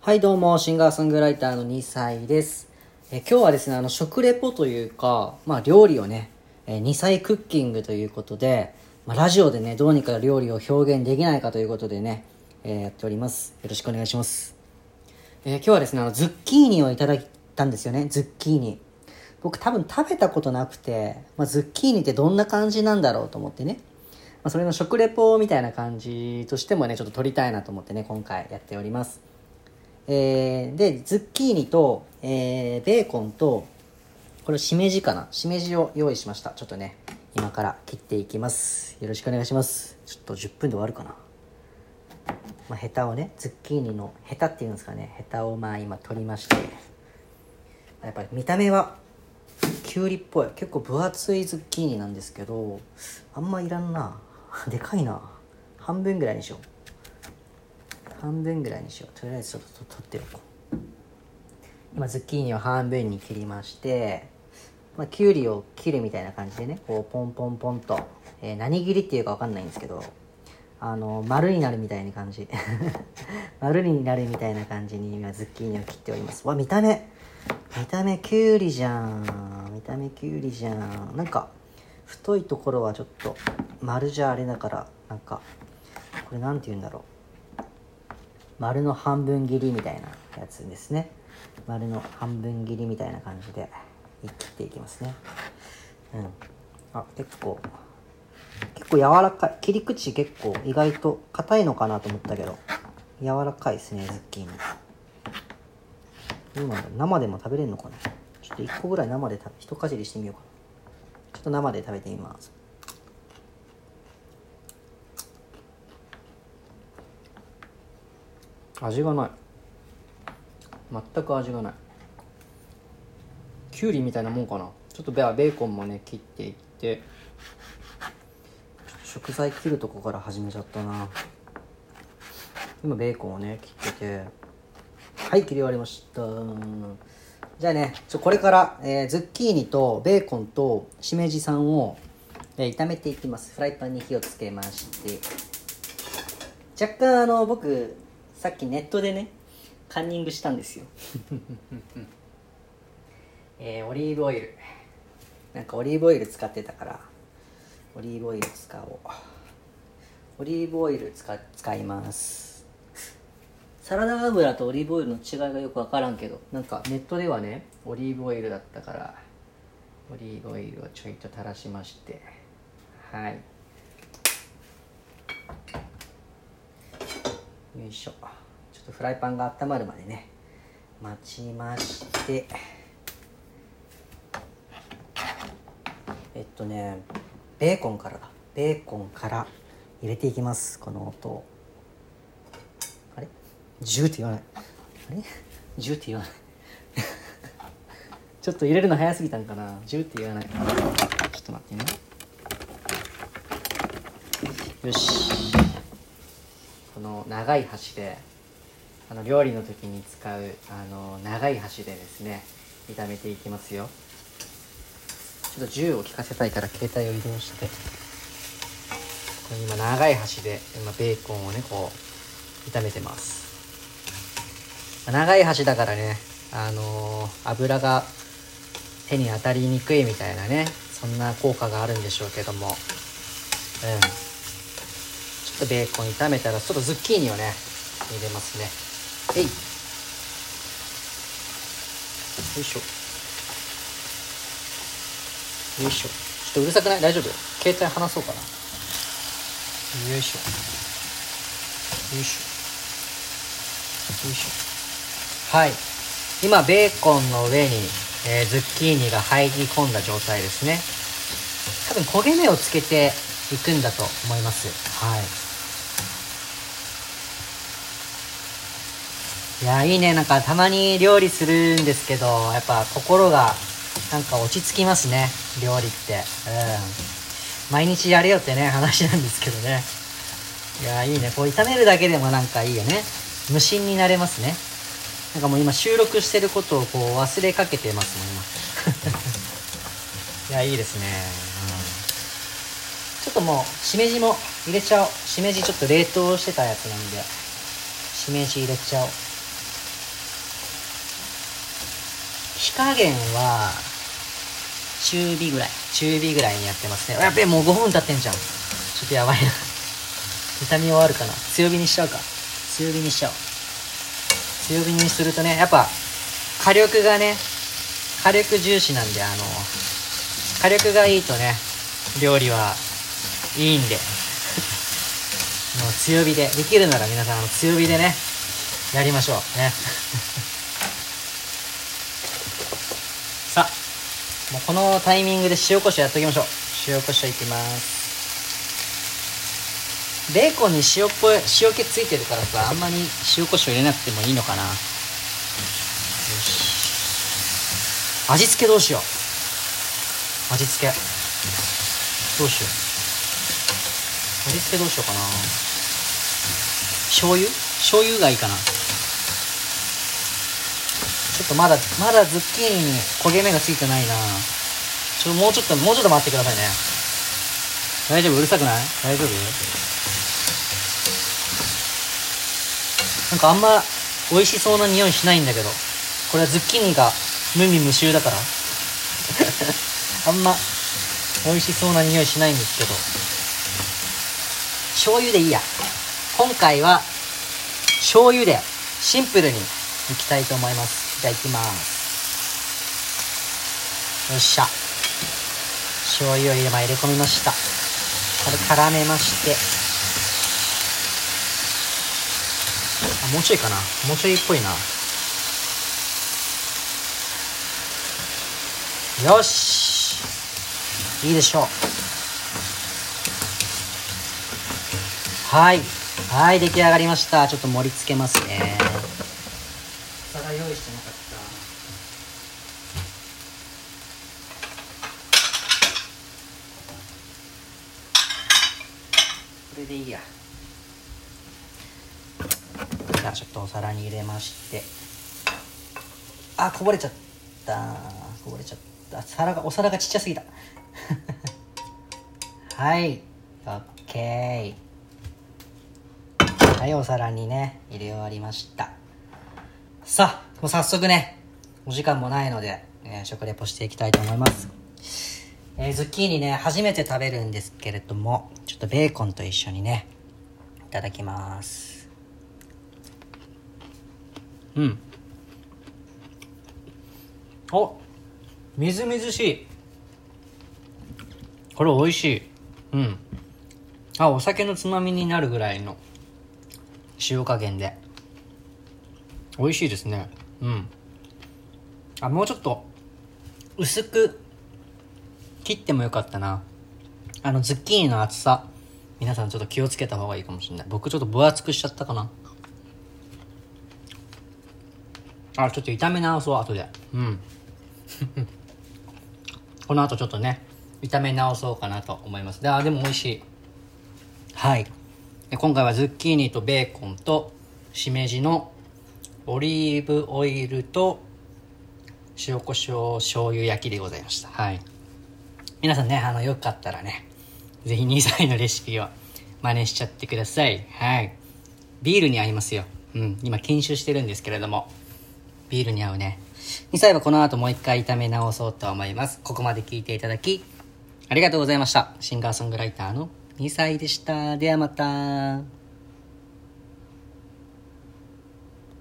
はいどうも、シンガーソングライターの2歳です。今日はですね、食レポというか、料理をね、2歳クッキングということで、ラジオでねどうにか料理を表現できないかということでね、やっております。よろしくお願いします。今日はですね、ズッキーニをいただいたんですよね。ズッキーニ僕多分食べたことなくて、ズッキーニってどんな感じなんだろうと思ってね、それの食レポみたいな感じとしてもねちょっと撮りたいなと思ってね今回やっております。でズッキーニと、ベーコンとこれしめじかな、しめじを用意しました。ちょっとね今から切っていきます。よろしくお願いします。ちょっと10分で終わるかな。ヘタをね、ズッキーニのヘタっていうんですかね、ヘタを今取りまして、やっぱり見た目はきゅうりっぽい結構分厚いズッキーニなんですけど、あんまいらんなでかいな。半分ぐらいにしよう。とりあえずちょっと取っておこう。今ズッキーニを半分に切りまして、きゅうりを切るみたいな感じでね、こうポンポンポンと、何切りっていうか分かんないんですけど、丸になるみたいな感じ丸になるみたいな感じに今ズッキーニを切っております。わ、見た目きゅうりじゃん。なんか太いところはちょっと丸じゃあれだから、なんかこれなんて言うんだろう、丸の半分切りみたいなやつですね。丸の半分切りみたいな感じで切っていきますね。結構柔らかい。切り口結構意外と硬いのかなと思ったけど柔らかいですね、ズッキーニ。今生でも食べれるのかな。ちょっと1個ぐらい生で一かじりしてみようかな。ちょっと生で食べてみます。味がない、全く味がない。きゅうりみたいなもんかな。ちょっとベーコンもね切っていって、食材切るとこから始めちゃったな。今ベーコンをね切ってて、はい切り終わりました。じゃあね、これから、ズッキーニとベーコンとしめじさんを、炒めていきます。フライパンに火をつけまして、若干僕さっきネットでねカンニングしたんですよ、オリーブオイル、なんかオリーブオイル使ってたからオリーブオイル使います。サラダ油とオリーブオイルの違いがよく分からんけど、なんかネットではねオリーブオイルだったからオリーブオイルをちょいと垂らしまして、はい、よいしょ。ちょっとフライパンが温まるまでね待ちまして、ベーコンから入れていきます。この音をジューって言わないちょっと入れるの早すぎたんかな。ジューって言わない。ちょっと待ってね。よし、この長い箸で料理の時に使う長い箸でですね炒めていきますよ。ちょっと銃を効かせたいから携帯を移動して、これ今長い箸で今ベーコンをねこう炒めてます。長い箸だからね、油が手に当たりにくいみたいなね、そんな効果があるんでしょうけども、ちょっとベーコン炒めたらちょっとズッキーニをね入れますね。よいしょ。ちょっとうるさくない？大丈夫？携帯離そうかな。よいしょ。はい、今ベーコンの上に、ズッキーニが入り込んだ状態ですね。多分焦げ目をつけていくんだと思います。いいね。なんかたまに料理するんですけど、やっぱ心がなんか落ち着きますね、料理って。毎日やれよってね話なんですけどね。いいね。こう炒めるだけでもなんかいいよね。無心になれますね。なんかもう今収録してることをこう忘れかけてますね今いいですね、ちょっともうしめじも入れちゃおう。しめじちょっと冷凍してたやつなんでしめじ入れちゃおう。火加減は中火ぐらいにやってますね。やべえ、もう5分経ってんじゃん。ちょっとやばいな。痛み終わるかな。強火にしちゃおう。強火にするとね、やっぱ火力がね、火力重視なんで、火力がいいとね、料理はいいんでもう強火でできるなら皆さん強火でねやりましょうねさあ、もうこのタイミングで塩コショウやっときましょう。塩コショウいきます。ベーコンに塩っぽい塩気ついてるからさ、あんまり塩コショウ入れなくてもいいのかな。よし、味付けどうしよう。味付けどうしようかな。醤油がいいかな。ちょっとまだズッキーニに焦げ目がついてないな。もうちょっと待ってくださいね。大丈夫？うるさくない？大丈夫？なんかあんま美味しそうな匂いしないんだけど、これはズッキーニが無味無臭だからあんま美味しそうな匂いしないんですけど、醤油でいいや。今回は醤油でシンプルにいきたいと思います。じゃあいきます。よっしゃ、醤油を入れ込みました。これ絡めまして、あ、もうちょいかな、もうちょいっぽいな。よし、いいでしょう。はい、出来上がりました。ちょっと盛り付けますね。お皿用意してなかった。これでいいや。じゃあちょっとお皿に入れまして、あ、こぼれちゃった。お皿がちっちゃすぎたはい、オッケー。はい、お皿にね入れ終わりました。さあ、もう早速ね、お時間もないので、食レポしていきたいと思います。ズッキーニね、初めて食べるんですけれども、ちょっとベーコンと一緒にねいただきます。みずみずしい。これ美味しい。お酒のつまみになるぐらいの塩加減で美味しいですね。もうちょっと薄く切ってもよかったな。ズッキーニの厚さ、皆さんちょっと気をつけた方がいいかもしれない。僕ちょっと分厚くしちゃったかな。ちょっと炒め直そう、後で。この後ちょっとね炒め直そうかなと思います。でも美味しい。はい、今回はズッキーニとベーコンとしめじのオリーブオイルと塩コショウ醤油焼きでございました。はい、皆さんね、よかったらね、ぜひ2歳のレシピを真似しちゃってください。はい、ビールに合いますよ。今禁酒してるんですけれども、ビールに合うね。2歳はこの後もう一回炒め直そうと思います。ここまで聞いていただきありがとうございました。シンガーソングライターの2歳でした。ではまた。